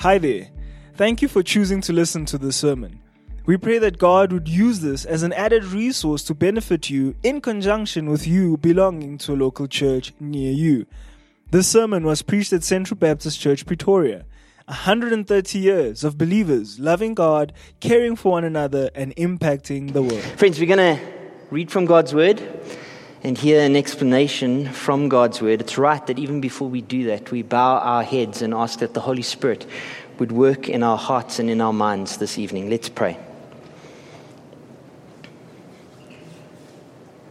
Hi there. Thank you for choosing to listen to this sermon. We pray that God would use this as an added resource to benefit you in conjunction with you belonging to a local church near you. This sermon was preached at Central Baptist Church, Pretoria. 130 years of believers loving God, caring for one another, and impacting the world. Friends, we're going to read from God's Word and hear an explanation from God's Word. It's right that even before we do that, we bow our heads and ask that the Holy Spirit would work in our hearts and in our minds this evening. Let's pray.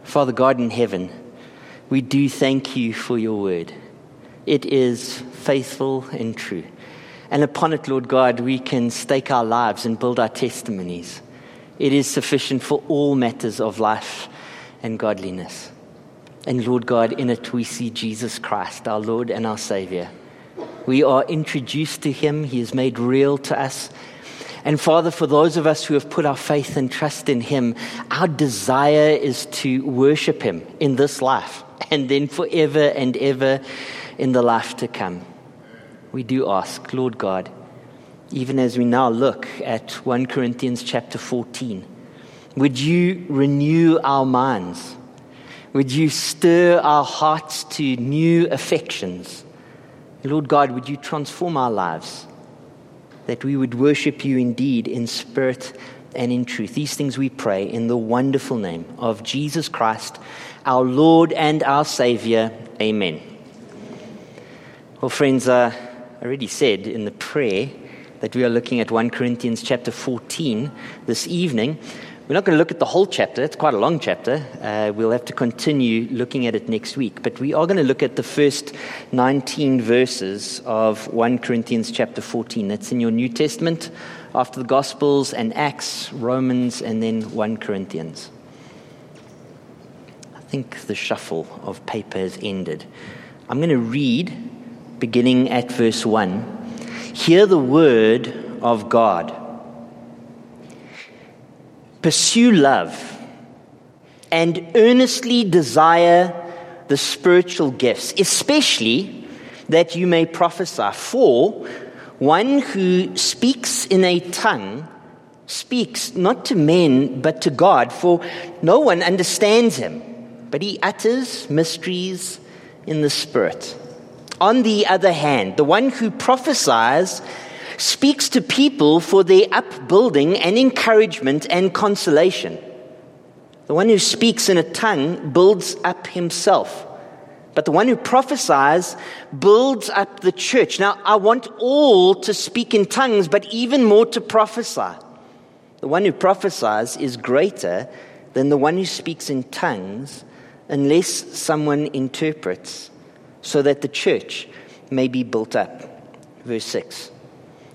Father God in heaven, we do thank you for your Word. It is faithful and true. And upon it, Lord God, we can stake our lives and build our testimonies. It is sufficient for all matters of life and godliness. And Lord God, in it we see Jesus Christ, our Lord and our Savior. We are introduced to him. He is made real to us. And Father, for those of us who have put our faith and trust in him, our desire is to worship him in this life and then forever and ever in the life to come. We do ask, Lord God, even as we now look at 1 Corinthians chapter 14, would you renew our minds? Would you stir our hearts to new affections? Lord God, would you transform our lives that we would worship you indeed in spirit and in truth? These things we pray in the wonderful name of Jesus Christ, our Lord and our Savior. Amen. Well, friends, I already said in the prayer that we are looking at 1 Corinthians chapter 14 this evening. We're not going to look at the whole chapter. It's quite a long chapter. We'll have to continue looking at it next week. But we are going to look at the first 19 verses of 1 Corinthians chapter 14. That's in your New Testament, after the Gospels and Acts, Romans, and then 1 Corinthians. I think the shuffle of paper has ended. I'm going to read beginning at verse 1. Hear the word of God. Pursue love and earnestly desire the spiritual gifts, especially that you may prophesy. For one who speaks in a tongue speaks not to men but to God, for no one understands him, but he utters mysteries in the Spirit. On the other hand, the one who prophesies speaks to people for their upbuilding and encouragement and consolation. The one who speaks in a tongue builds up himself, but the one who prophesies builds up the church. Now, I want all to speak in tongues, but even more to prophesy. The one who prophesies is greater than the one who speaks in tongues, unless someone interprets, so that the church may be built up. Verse 6.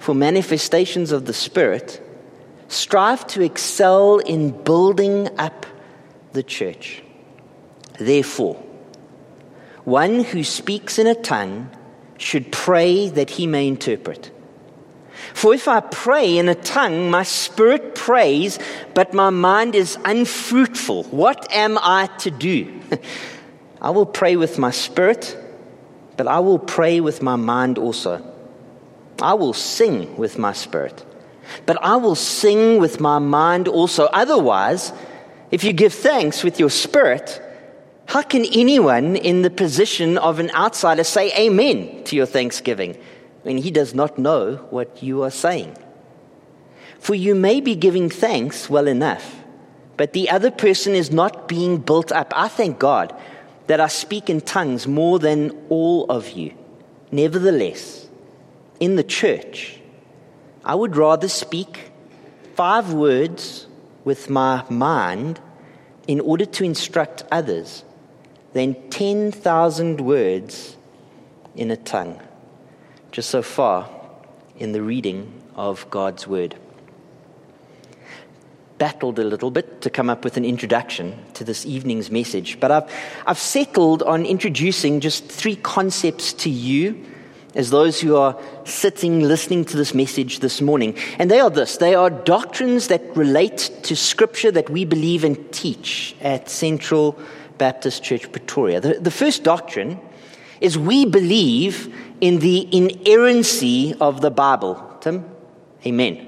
for manifestations of the Spirit, strive to excel in building up the church. Therefore, one who speaks in a tongue should pray that he may interpret. For if I pray in a tongue, my spirit prays, but my mind is unfruitful. What am I to do? I will pray with my spirit, but I will pray with my mind also. I will sing with my spirit, but I will sing with my mind also. Otherwise, if you give thanks with your spirit, how can anyone in the position of an outsider say amen to your thanksgiving, when he does not know what you are saying? For you may be giving thanks well enough, but the other person is not being built up. I thank God that I speak in tongues more than all of you. Nevertheless, in the church, I would rather speak 5 words with my mind in order to instruct others than 10,000 words in a tongue. Just so far in the reading of God's word. Battled a little bit to come up with an introduction to this evening's message, but I've settled on introducing just 3 concepts to you as those who are sitting listening to this message this morning. And they are this. They are doctrines that relate to Scripture that we believe and teach at Central Baptist Church, Pretoria. The first doctrine is we believe in the inerrancy of the Bible. Tim? Amen.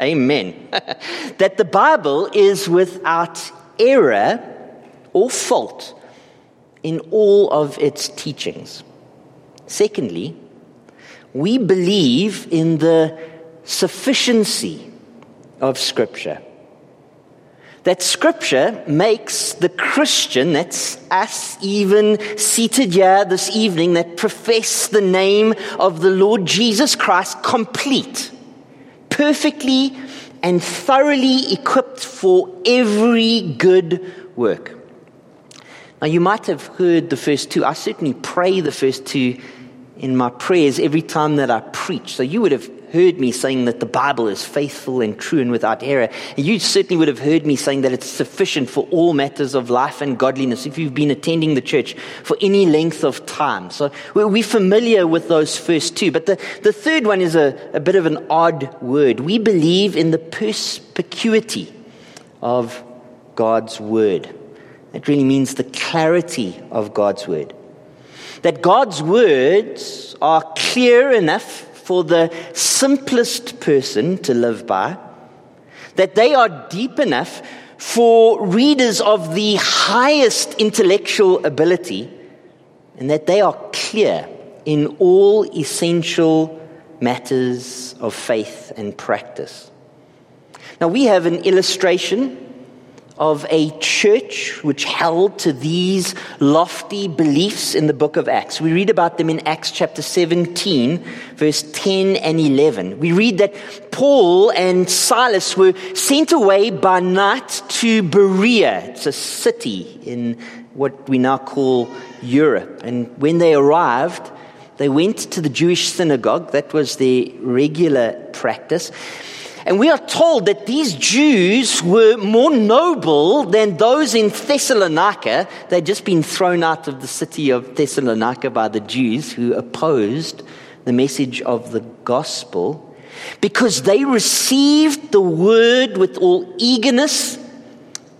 Amen. That the Bible is without error or fault in all of its teachings. Secondly, we believe in the sufficiency of Scripture. That Scripture makes the Christian, that's us even seated here this evening, that profess the name of the Lord Jesus Christ, complete, perfectly and thoroughly equipped for every good work. Now, you might have heard the first 2. I certainly pray the first 2 in my prayers every time that I preach. So you would have heard me saying that the Bible is faithful and true and without error. And you certainly would have heard me saying that it's sufficient for all matters of life and godliness if you've been attending the church for any length of time. So we're familiar with those first 2. But the third one is a bit of an odd word. We believe in the perspicuity of God's word. That really means the clarity of God's word. That God's words are clear enough for the simplest person to live by, that they are deep enough for readers of the highest intellectual ability, and that they are clear in all essential matters of faith and practice. Now, we have an illustration of a church which held to these lofty beliefs in the book of Acts. We read about them in Acts chapter 17, verse 10 and 11. We read that Paul and Silas were sent away by night to Berea. It's a city in what we now call Europe. And when they arrived, they went to the Jewish synagogue. That was their regular practice. And we are told that these Jews were more noble than those in Thessalonica. They'd just been thrown out of the city of Thessalonica by the Jews who opposed the message of the gospel, because they received the word with all eagerness,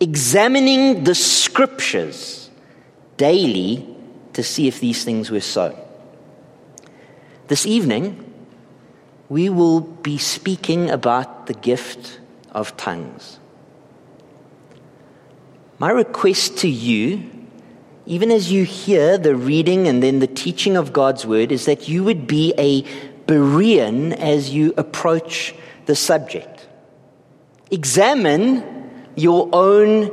examining the Scriptures daily to see if these things were so. This evening, we will be speaking about the gift of tongues. My request to you, even as you hear the reading and then the teaching of God's word, is that you would be a Berean as you approach the subject. Examine your own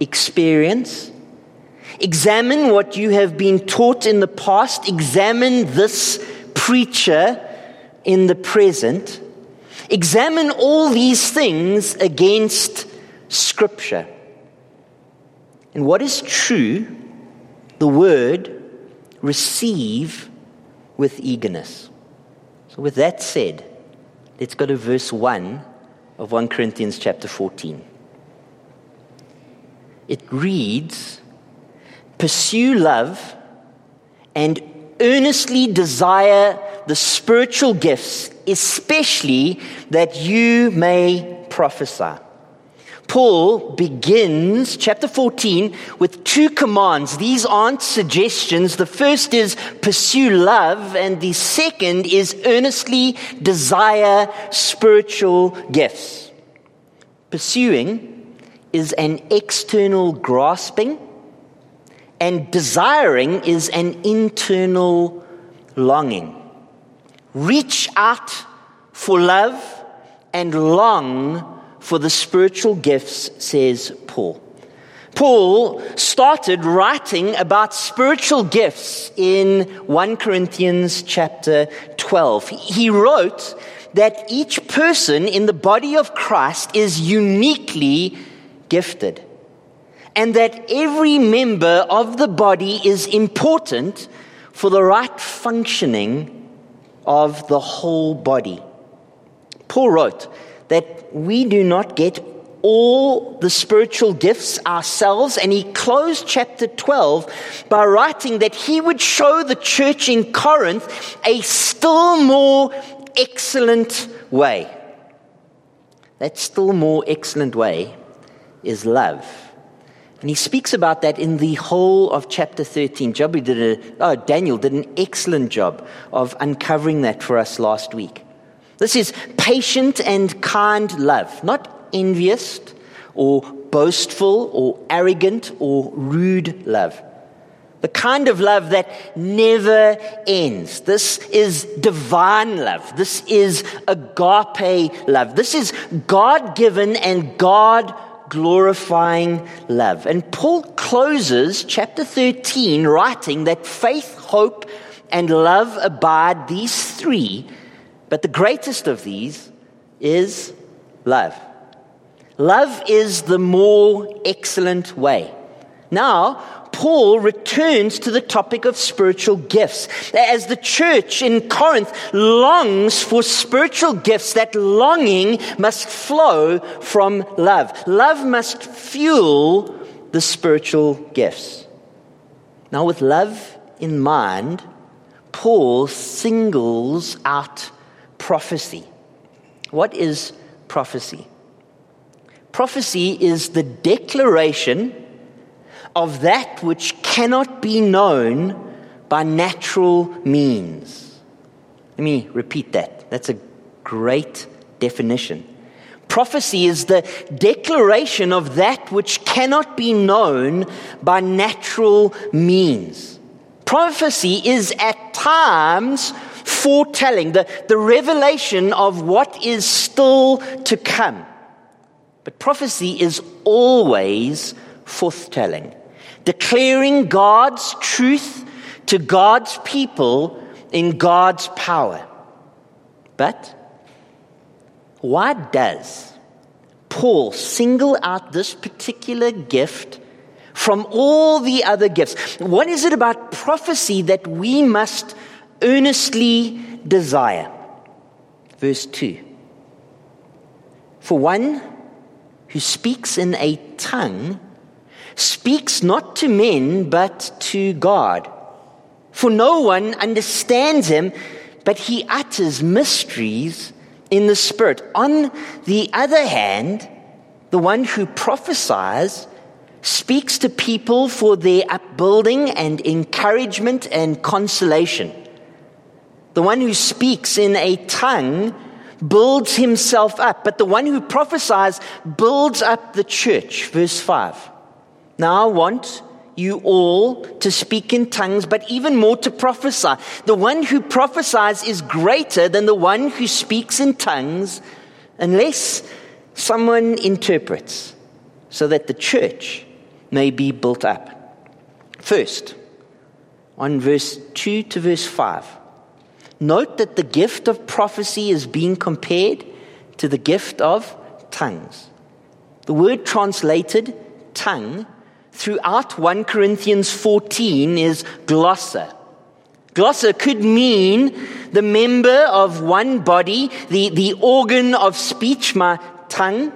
experience. Examine what you have been taught in the past. Examine this preacher in the present. Examine all these things against Scripture. And what is true, the word, receive with eagerness. So with that said, let's go to verse 1 of 1 Corinthians chapter 14. It reads, "Pursue love and earnestly desire the spiritual gifts, especially that you may prophesy." Paul begins chapter 14 with 2 commands. These aren't suggestions. The first is pursue love, and the second is earnestly desire spiritual gifts. Pursuing is an external grasping, and desiring is an internal longing. Reach out for love and long for the spiritual gifts, says Paul. Paul started writing about spiritual gifts in 1 Corinthians chapter 12. He wrote that each person in the body of Christ is uniquely gifted, and that every member of the body is important for the right functioning of the whole body. Paul wrote that we do not get all the spiritual gifts ourselves, and he closed chapter 12 by writing that he would show the church in Corinth a still more excellent way. That still more excellent way is love. And he speaks about that in the whole of chapter 13. Daniel did an excellent job of uncovering that for us last week. This is patient and kind love, not envious or boastful or arrogant or rude love. The kind of love that never ends. This is divine love. This is agape love. This is God-given and God-glorifying love. And Paul closes chapter 13 writing that faith, hope, and love abide, these three, but the greatest of these is love. Love is the more excellent way. Now, Paul returns to the topic of spiritual gifts, as the church in Corinth longs for spiritual gifts. That longing must flow from love. Love must fuel the spiritual gifts. Now, with love in mind, Paul singles out prophecy. What is prophecy? Prophecy is the declaration of that which cannot be known by natural means. Let me repeat that. That's a great definition. Prophecy is the declaration of that which cannot be known by natural means. Prophecy is at times foretelling, the revelation of what is still to come. But prophecy is always forthtelling, declaring God's truth to God's people in God's power. But why does Paul single out this particular gift from all the other gifts? What is it about prophecy that we must earnestly desire? Verse 2. For one who speaks in a tongue speaks not to men, but to God. For no one understands him, but he utters mysteries in the Spirit. On the other hand, the one who prophesies speaks to people for their upbuilding and encouragement and consolation. The one who speaks in a tongue builds himself up, but the one who prophesies builds up the church. Verse 5. Now I want you all to speak in tongues, but even more to prophesy. The one who prophesies is greater than the one who speaks in tongues, unless someone interprets, so that the church may be built up. First, on verse 2 to verse 5, note that the gift of prophecy is being compared to the gift of tongues. The word translated tongue throughout 1 Corinthians 14 is glossa. Glossa could mean the member of one body, the organ of speech, my tongue,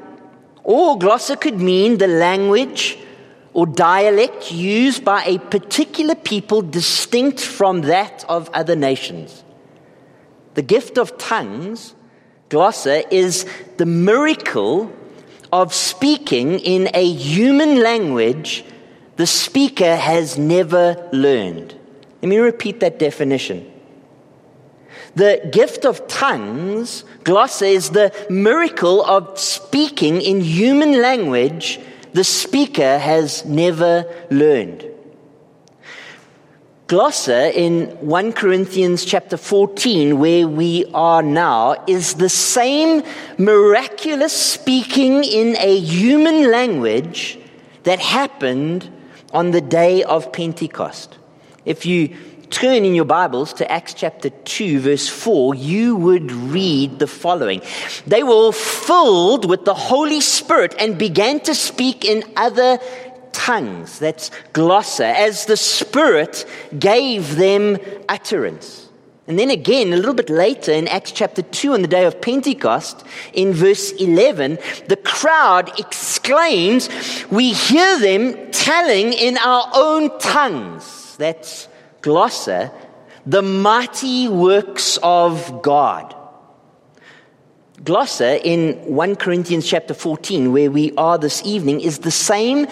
or glossa could mean the language or dialect used by a particular people distinct from that of other nations. The gift of tongues, glossa, is the miracle of speaking in a human language the speaker has never learned. Let me repeat that definition. The gift of tongues, glossa, is the miracle of speaking in human language the speaker has never learned. glossa in 1 Corinthians chapter 14, where we are now, is the same miraculous speaking in a human language that happened on the day of Pentecost. If you turn in your Bibles to Acts chapter 2, verse 4, you would read the following. They were filled with the Holy Spirit and began to speak in other tongues. That's glossa, as the Spirit gave them utterance. And then again, a little bit later in Acts chapter 2, on the day of Pentecost, in verse 11, the crowd exclaims, we hear them telling in our own tongues. That's glossa, the mighty works of God. Glossa in 1 Corinthians chapter 14, where we are this evening, is the same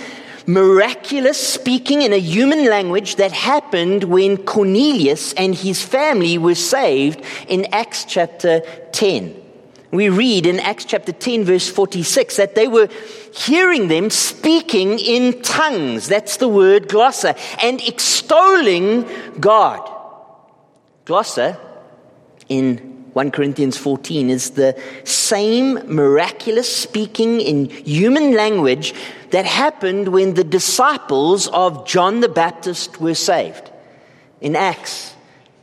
miraculous speaking in a human language that happened when Cornelius and his family were saved in Acts chapter 10. We read in Acts chapter 10, verse 46, that they were hearing them speaking in tongues, that's the word glossa, and extolling God. Glossa in 1 Corinthians 14 is the same miraculous speaking in human language that happened when the disciples of John the Baptist were saved. In Acts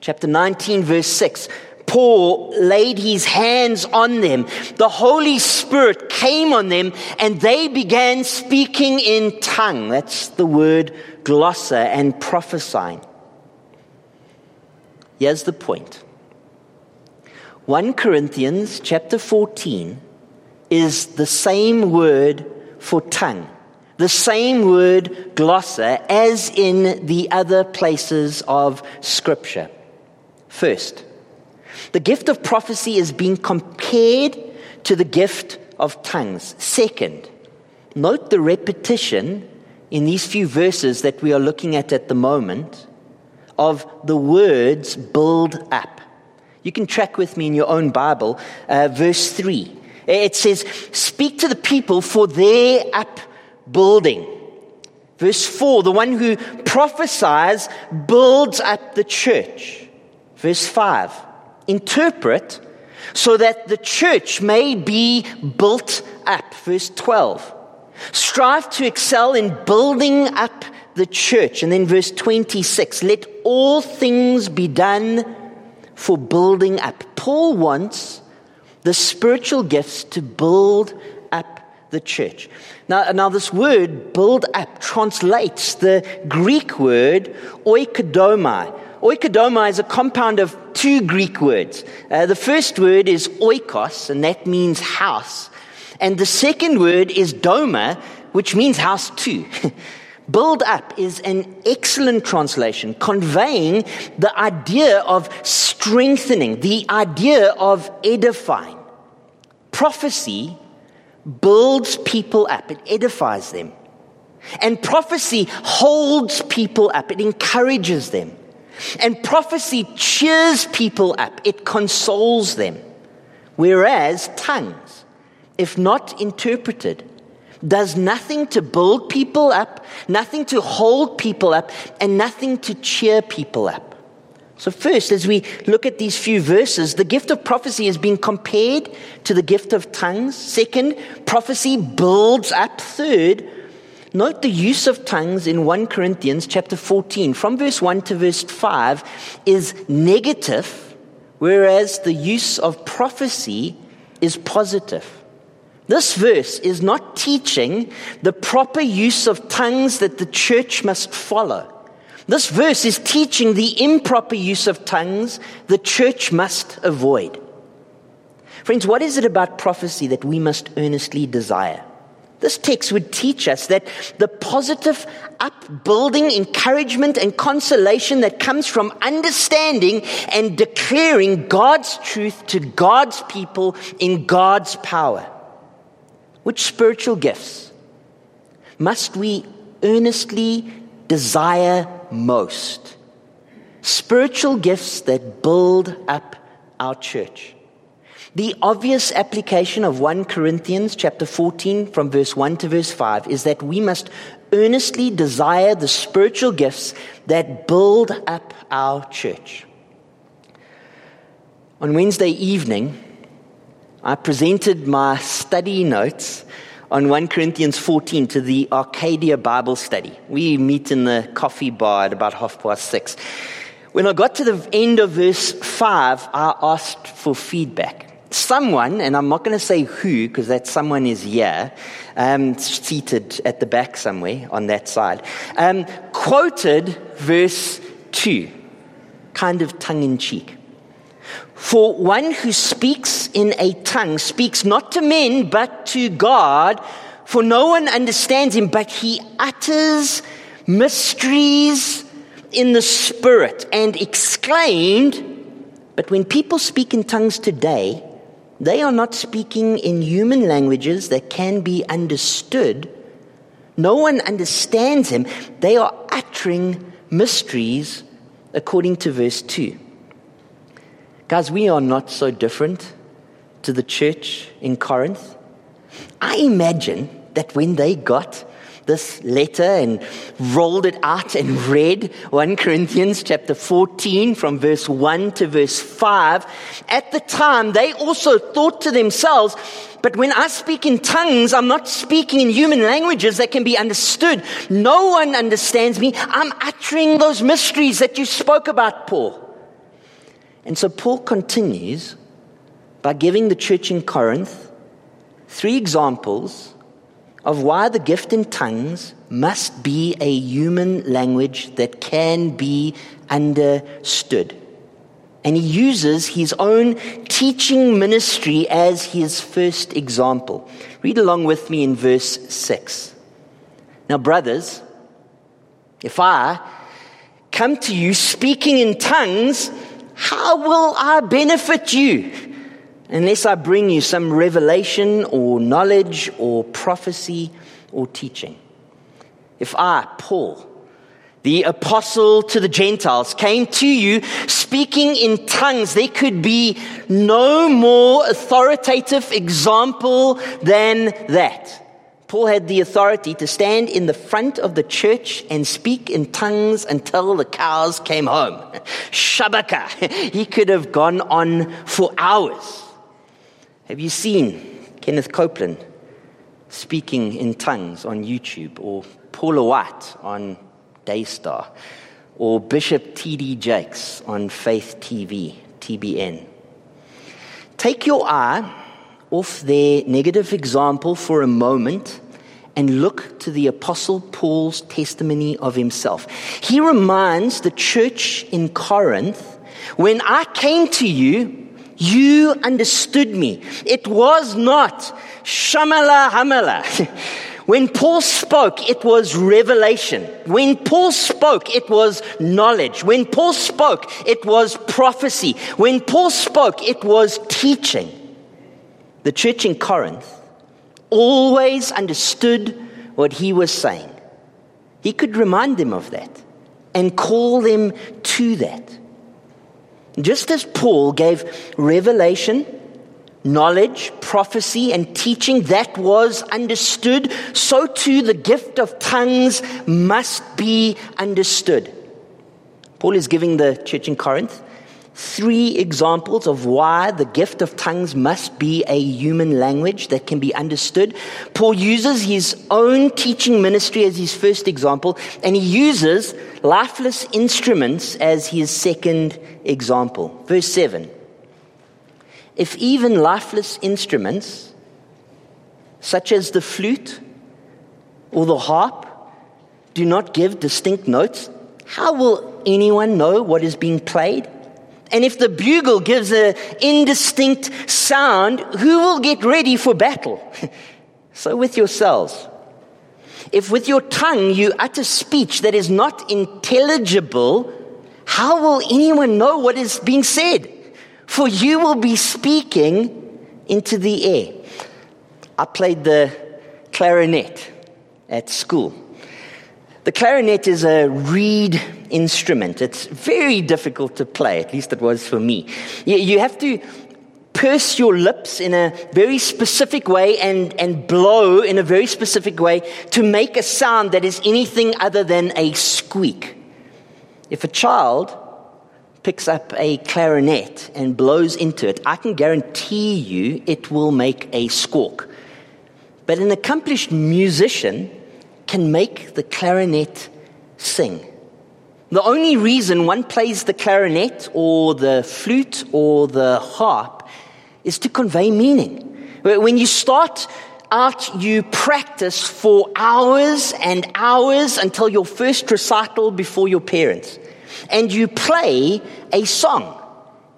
chapter 19, verse 6, Paul laid his hands on them. The Holy Spirit came on them and they began speaking in tongue. That's the word glossa, and prophesying. Here's the point. 1 Corinthians chapter 14 is the same word for tongue, the same word glossa, as in the other places of Scripture. First, the gift of prophecy is being compared to the gift of tongues. Second, note the repetition in these few verses that we are looking at the moment of the words build up. You can track with me in your own Bible, verse 3. It says, speak to the people for their upbuilding. Verse 4, the one who prophesies builds up the church. Verse 5, interpret so that the church may be built up. Verse 12, strive to excel in building up the church. And then verse 26, let all things be done for building up. Paul wants the spiritual gifts to build up the church. Now this word build up translates the Greek word oikodomai. Oikodomai is a compound of two Greek words. The first word is oikos, and that means house. And the second word is doma, which means house too. Build up is an excellent translation, conveying the idea of strengthening, the idea of edifying. Prophecy builds people up, it edifies them. And prophecy holds people up, it encourages them. And prophecy cheers people up, it consoles them. Whereas tongues, if not interpreted, does nothing to build people up, nothing to hold people up, and nothing to cheer people up. So first, as we look at these few verses, the gift of prophecy is being compared to the gift of tongues. Second, prophecy builds up. Third, note the use of tongues in 1 Corinthians chapter 14. From verse 1 to verse 5 is negative, whereas the use of prophecy is positive. This verse is not teaching the proper use of tongues that the church must follow. This verse is teaching the improper use of tongues the church must avoid. Friends, what is it about prophecy that we must earnestly desire? This text would teach us that the positive upbuilding, encouragement, and consolation that comes from understanding and declaring God's truth to God's people in God's power. Which spiritual gifts must we earnestly desire most? Spiritual gifts that build up our church. The obvious application of 1 Corinthians chapter 14 from verse 1 to verse 5 is that we must earnestly desire the spiritual gifts that build up our church. On Wednesday evening, I presented my study notes on 1 Corinthians 14 to the Arcadia Bible study. We meet in the coffee bar at about 6:30. When I got to the end of verse 5, I asked for feedback. Someone, and I'm not going to say who, because that someone is here, seated at the back somewhere on that side, quoted verse 2, kind of tongue-in-cheek. For one who speaks in a tongue speaks not to men, but to God, for no one understands him, but he utters mysteries in the Spirit, and exclaimed, but when people speak in tongues today, they are not speaking in human languages that can be understood. No one understands him. They are uttering mysteries, according to verse 2. Guys, we are not so different to the church in Corinth. I imagine that when they got this letter and rolled it out and read 1 Corinthians chapter 14 from verse 1 to verse 5. At the time, they also thought to themselves, but when I speak in tongues, I'm not speaking in human languages that can be understood. No one understands me. I'm uttering those mysteries that you spoke about, Paul. And so Paul continues by giving the church in Corinth 3 examples of why the gift in tongues must be a human language that can be understood. And he uses his own teaching ministry as his first example. Read along with me in verse 6. Now, brothers, if I come to you speaking in tongues, how will I benefit you? Unless I bring you some revelation or knowledge or prophecy or teaching. If I, Paul, the apostle to the Gentiles, came to you speaking in tongues, there could be no more authoritative example than that. Paul had the authority to stand in the front of the church and speak in tongues until the cows came home. Shabaka. He could have gone on for hours. Have you seen Kenneth Copeland speaking in tongues on YouTube, or Paula White on Daystar, or Bishop T.D. Jakes on Faith TV, TBN? Take your eye off their negative example for a moment and look to the Apostle Paul's testimony of himself. He reminds the church in Corinth, when I came to you, you understood me. It was not shamala hamala. When Paul spoke, it was revelation. When Paul spoke, it was knowledge. When Paul spoke, it was prophecy. When Paul spoke, it was teaching. The church in Corinth always understood what he was saying. He could remind them of that and call them to that. Just as Paul gave revelation, knowledge, prophecy, and teaching that was understood, so too the gift of tongues must be understood. Paul is giving the church in Corinth 3 examples of why the gift of tongues must be a human language that can be understood. Paul uses his own teaching ministry as his first example, and he uses lifeless instruments as his second example. Verse 7. If even lifeless instruments, such as the flute or the harp, do not give distinct notes, how will anyone know what is being played? And if the bugle gives an indistinct sound, who will get ready for battle? So with yourselves. If with your tongue you utter speech that is not intelligible, how will anyone know what is being said? For you will be speaking into the air. I played the clarinet at school. The clarinet is a reed instrument. It's very difficult to play, at least it was for me. You have to curse your lips in a very specific way and blow in a very specific way to make a sound that is anything other than a squeak. If a child picks up a clarinet and blows into it, I can guarantee you it will make a squawk. But an accomplished musician can make the clarinet sing. The only reason one plays the clarinet or the flute or the harp is to convey meaning. When you start out, you practice for hours and hours until your first recital before your parents. And you play a song.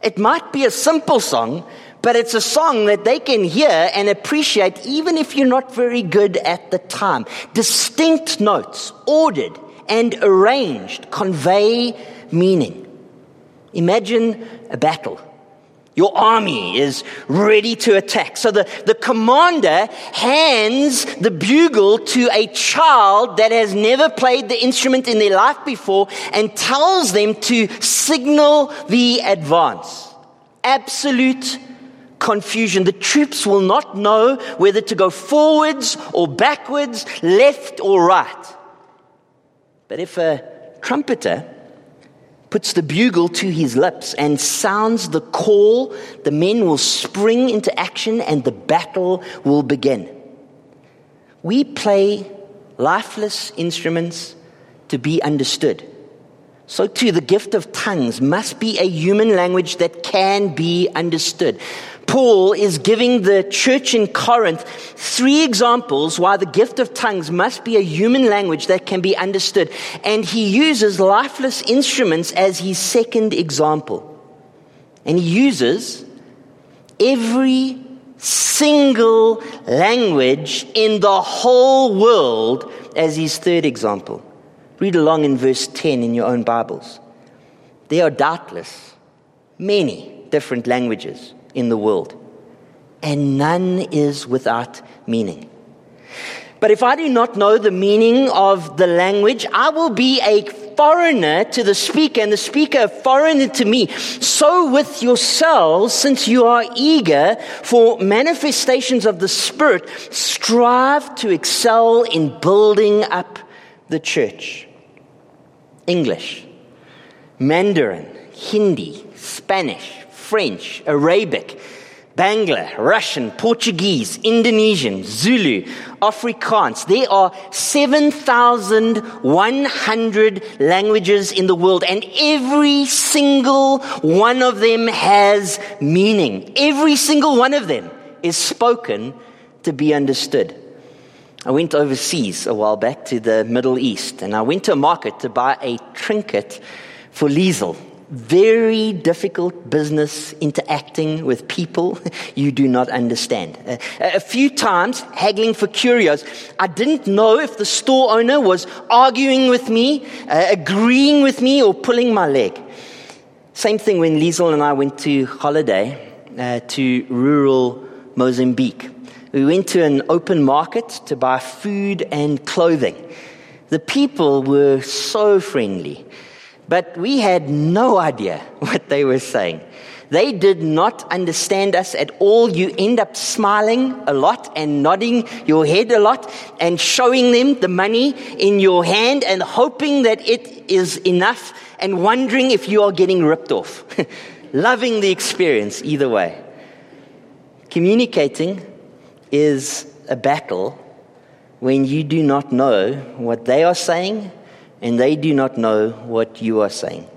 It might be a simple song, but it's a song that they can hear and appreciate even if you're not very good at the time. Distinct notes, ordered and arranged, convey meaning. Imagine a battle. Your army is ready to attack. So the commander hands the bugle to a child that has never played the instrument in their life before and tells them to signal the advance. Absolute confusion. The troops will not know whether to go forwards or backwards, left or right. But if a trumpeter puts the bugle to his lips and sounds the call, the men will spring into action and the battle will begin. We play lifeless instruments to be understood. So too, the gift of tongues must be a human language that can be understood. Paul is giving the church in Corinth 3 examples why the gift of tongues must be a human language that can be understood. And he uses lifeless instruments as his second example. And he uses every single language in the whole world as his third example. Read along in verse 10 in your own Bibles. There are doubtless many different languages in the world, and none is without meaning. But if I do not know the meaning of the language, I will be a foreigner to the speaker, and the speaker a foreigner to me. So with yourselves, since you are eager for manifestations of the Spirit, strive to excel in building up the church. English, Mandarin, Hindi, Spanish, French, Arabic, Bangla, Russian, Portuguese, Indonesian, Zulu, Afrikaans. There are 7,100 languages in the world, and every single one of them has meaning. Every single one of them is spoken to be understood. I went overseas a while back to the Middle East, and I went to a market to buy a trinket for Liesl. Very difficult business interacting with people you do not understand. A few times haggling for curios. I didn't know if the store owner was arguing with me, agreeing with me, or pulling my leg. Same thing when Liesl and I went to holiday to rural Mozambique. We went to an open market to buy food and clothing. The people were so friendly. But we had no idea what they were saying. They did not understand us at all. You end up smiling a lot and nodding your head a lot and showing them the money in your hand and hoping that it is enough and wondering if you are getting ripped off. Loving the experience either way. Communicating is a battle when you do not know what they are saying and they do not know what you are saying.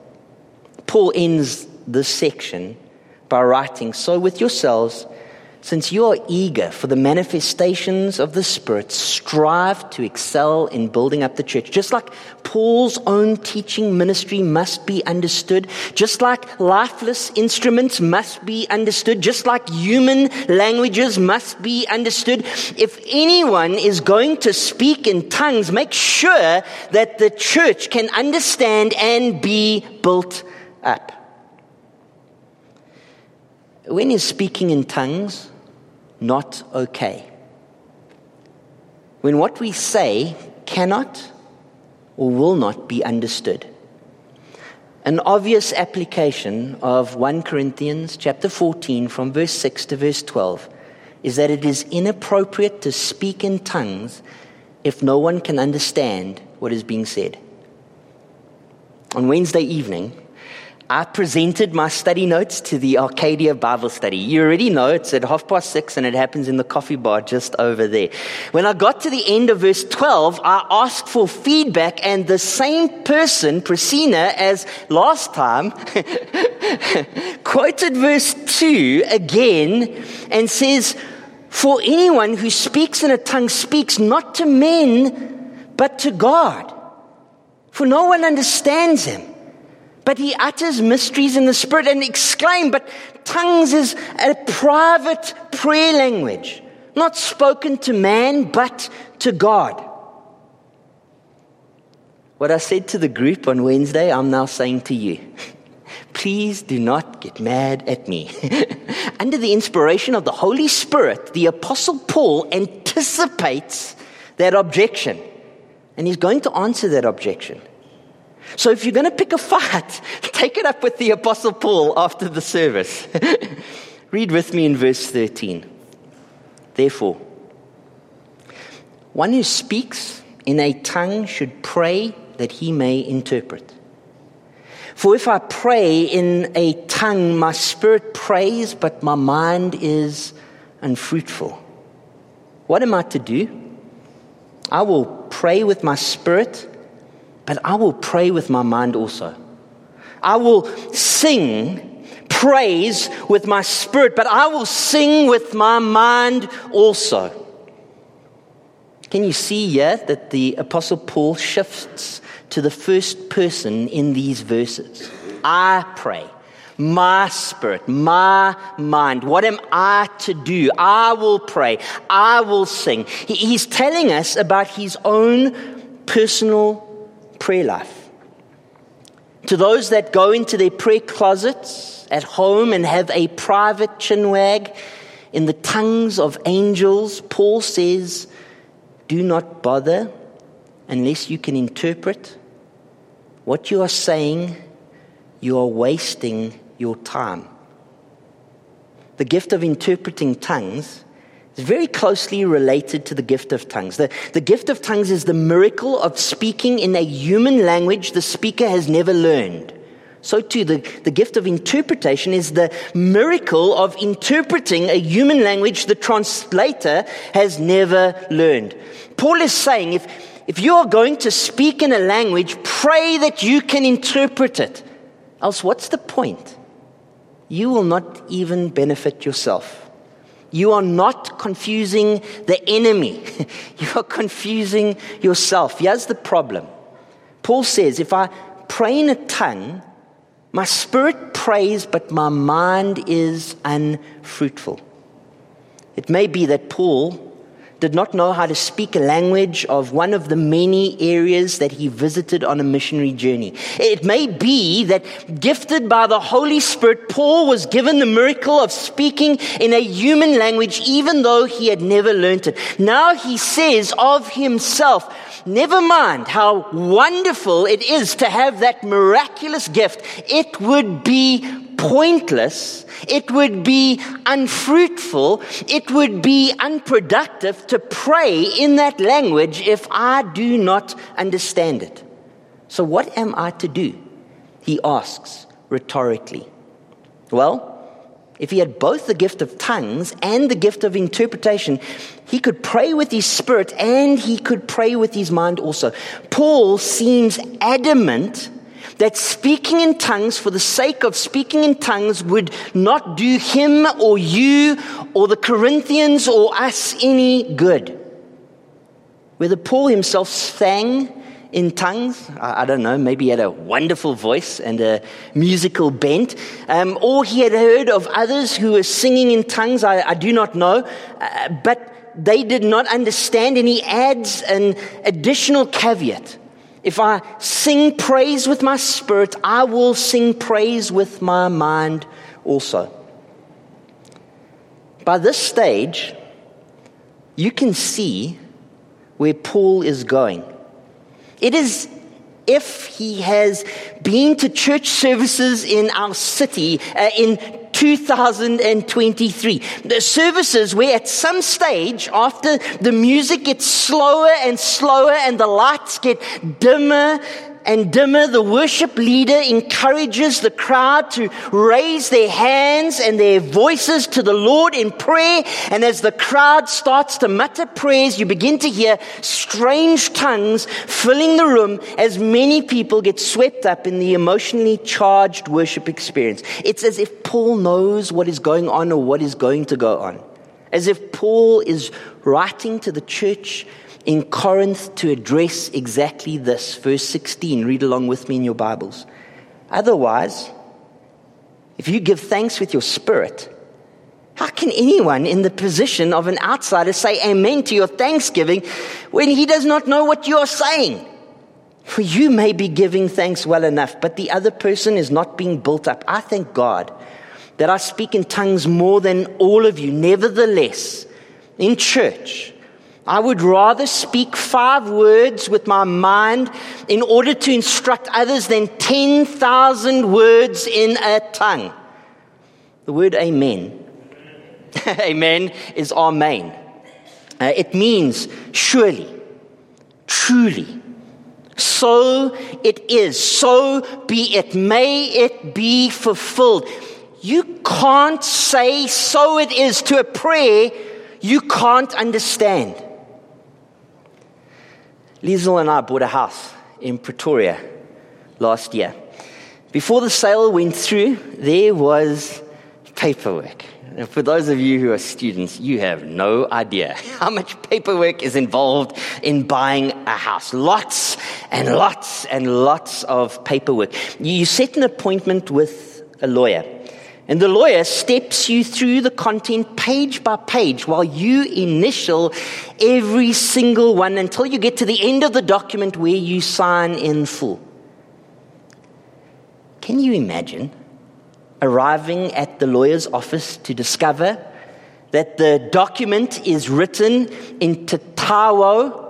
Paul ends this section by writing, so with yourselves, since you are eager for the manifestations of the Spirit, strive to excel in building up the church. Just like Paul's own teaching ministry must be understood, just like lifeless instruments must be understood, just like human languages must be understood, if anyone is going to speak in tongues, make sure that the church can understand and be built up. When is speaking in tongues not okay? When what we say cannot or will not be understood. an obvious application of 1 Corinthians chapter 14 from verse 6 to verse 12 is that it is inappropriate to speak in tongues if no one can understand what is being said. On Wednesday evening, I presented my study notes to the Arcadia Bible study. You already know it's at 6:30 and it happens in the coffee bar just over there. When I got to the end of verse 12, I asked for feedback, and the same person, Priscina, as last time, quoted verse 2 again and says, "For anyone who speaks in a tongue speaks not to men, but to God. For no one understands him. But he utters mysteries in the Spirit," and exclaimed, "But tongues is a private prayer language, not spoken to man, but to God." What I said to the group on Wednesday, I'm now saying to you. Please do not get mad at me. Under the inspiration of the Holy Spirit, the Apostle Paul anticipates that objection, and he's going to answer that objection. So if you're going to pick a fight, take it up with the Apostle Paul after the service. Read with me in verse 13. "Therefore, one who speaks in a tongue should pray that he may interpret. For if I pray in a tongue, my spirit prays, but my mind is unfruitful. What am I to do? I will pray with my spirit, but I will pray with my mind also. I will sing praise with my spirit, but I will sing with my mind also." Can you see here that the Apostle Paul shifts to the first person in these verses? I pray. My spirit, my mind. What am I to do? I will pray. I will sing. He's telling us about his own personal prayer life. To those that go into their prayer closets at home and have a private chinwag in the tongues of angels, Paul says, do not bother unless you can interpret what you are saying. You are wasting your time. The gift of interpreting tongues is very closely related to the gift of tongues. The gift of tongues is the miracle of speaking in a human language the speaker has never learned. So too, the gift of interpretation is the miracle of interpreting a human language the translator has never learned. Paul is saying, if you are going to speak in a language, pray that you can interpret it. Else, what's the point? You will not even benefit yourself. You are not confusing the enemy. You are confusing yourself. Here's the problem. Paul says, if I pray in a tongue, my spirit prays, but my mind is unfruitful. It may be that Paul did not know how to speak a language of one of the many areas that he visited on a missionary journey. It may be that, gifted by the Holy Spirit, Paul was given the miracle of speaking in a human language, even though he had never learnt it. Now he says of himself, never mind how wonderful it is to have that miraculous gift. It would be pointless, it would be unfruitful, it would be unproductive to pray in that language if I do not understand it. So what am I to do? He asks rhetorically. Well, if he had both the gift of tongues and the gift of interpretation, he could pray with his spirit and he could pray with his mind also. Paul seems adamant that speaking in tongues for the sake of speaking in tongues would not do him or you or the Corinthians or us any good. Whether Paul himself sang in tongues, I don't know, maybe he had a wonderful voice and a musical bent, or he had heard of others who were singing in tongues, I do not know, but they did not understand, and he adds an additional caveat. If I sing praise with my spirit, I will sing praise with my mind also. By this stage, you can see where Paul is going. It is if he has been to church services in our city in 2023. The services where at some stage, after the music gets slower and slower and the lights get dimmer and dimmer, the worship leader encourages the crowd to raise their hands and their voices to the Lord in prayer. And as the crowd starts to mutter prayers, you begin to hear strange tongues filling the room as many people get swept up in the emotionally charged worship experience. It's as if Paul knows what is going on or what is going to go on. As if Paul is writing to the church in Corinth to address exactly this. Verse 16, read along with me in your Bibles. Otherwise, if you give thanks with your spirit, how can anyone in the position of an outsider say amen to your thanksgiving when he does not know what you are saying? For you may be giving thanks well enough, but the other person is not being built up. I thank God that I speak in tongues more than all of you. Nevertheless, in church, I would rather speak 5 words with my mind in order to instruct others than 10,000 words in a tongue. The word amen, amen is amen. It means surely, truly. So it is, so be it, may it be fulfilled. You can't say so it is to a prayer you can't understand. Liesl and I bought a house in Pretoria last year. Before the sale went through, there was paperwork. And for those of you who are students, you have no idea how much paperwork is involved in buying a house. Lots and lots and lots of paperwork. You set an appointment with a lawyer, and the lawyer steps you through the content page by page while you initial every single one until you get to the end of the document where you sign in full. Can you imagine arriving at the lawyer's office to discover that the document is written in Tatawo?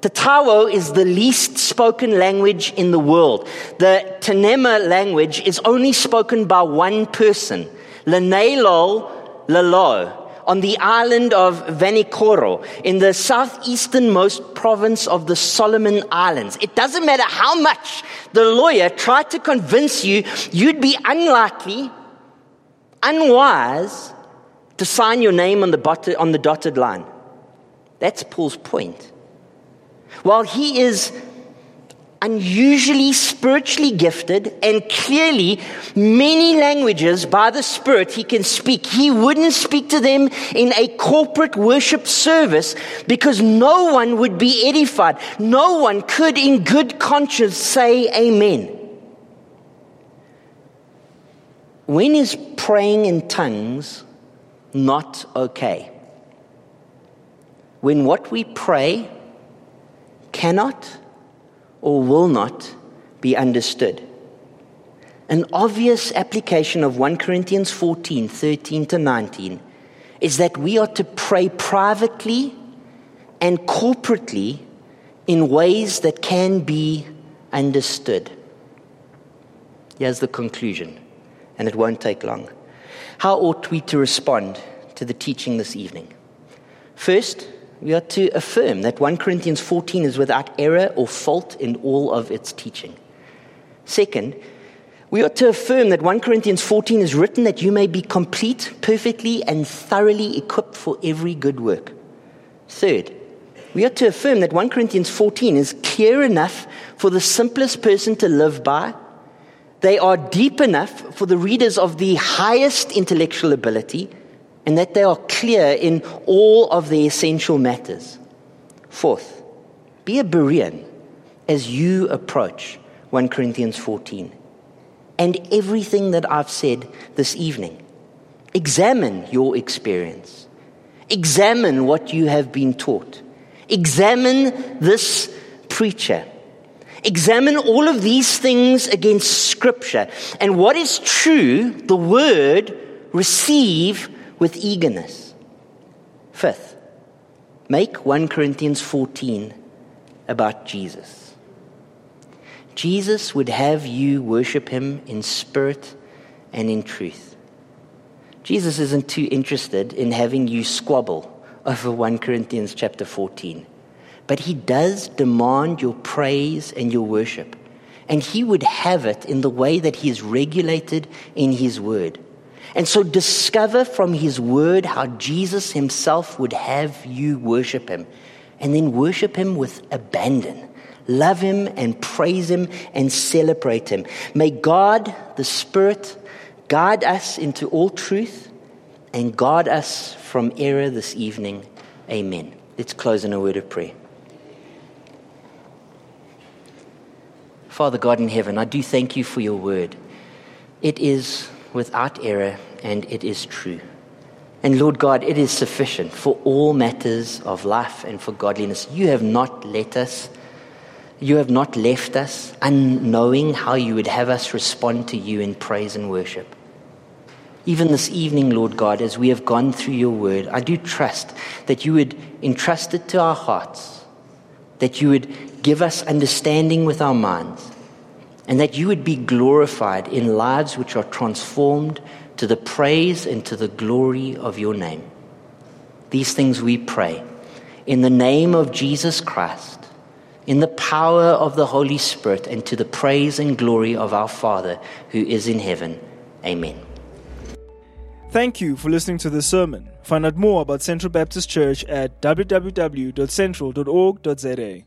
Tatawo is the least spoken language in the world. The Tanema language is only spoken by one person, Lenelol Lalo, on the island of Vanikoro, in the southeasternmost province of the Solomon Islands. It doesn't matter how much the lawyer tried to convince you, you'd be unlikely, unwise, to sign your name on the dotted line. That's Paul's point. While he is unusually spiritually gifted and clearly many languages by the Spirit he can speak, he wouldn't speak to them in a corporate worship service because no one would be edified. No one could in good conscience say amen. When is praying in tongues not okay? When what we pray cannot or will not be understood. An obvious application of 1 Corinthians 14, 13 to 19 is that we are to pray privately and corporately in ways that can be understood. Here's the conclusion, and it won't take long. How ought we to respond to the teaching this evening? First, we are to affirm that 1 Corinthians 14 is without error or fault in all of its teaching. Second, we are to affirm that 1 Corinthians 14 is written that you may be complete, perfectly, and thoroughly equipped for every good work. Third, we are to affirm that 1 Corinthians 14 is clear enough for the simplest person to live by. They are deep enough for the readers of the highest intellectual ability, and that they are clear in all of the essential matters. Fourth, be a Berean as you approach 1 Corinthians 14 and everything that I've said this evening. Examine your experience. Examine what you have been taught. Examine this preacher. Examine all of these things against Scripture. And what is true, the word, receive with eagerness. Fifth, make 1 Corinthians 14 about Jesus. Jesus would have you worship him in spirit and in truth. Jesus isn't too interested in having you squabble over 1 Corinthians chapter 14. But he does demand your praise and your worship. And he would have it in the way that he is regulated in his word. And so discover from his word how Jesus himself would have you worship him. And then worship him with abandon. Love him and praise him and celebrate him. May God, the Spirit, guide us into all truth and guard us from error this evening. Amen. Let's close in a word of prayer. Father God in heaven, I do thank you for your word. It is without error and it is true. And Lord God, it is sufficient for all matters of life and for godliness. You have not let us You have not left us unknowing how you would have us respond to you in praise and worship. Even this evening, Lord God, as we have gone through your word, I do trust that you would entrust it to our hearts, that you would give us understanding with our minds, and that you would be glorified in lives which are transformed to the praise and to the glory of your name. These things we pray in the name of Jesus Christ, in the power of the Holy Spirit, and to the praise and glory of our Father who is in heaven. Amen. Thank you for listening to this sermon. Find out more about Central Baptist Church at www.central.org.za.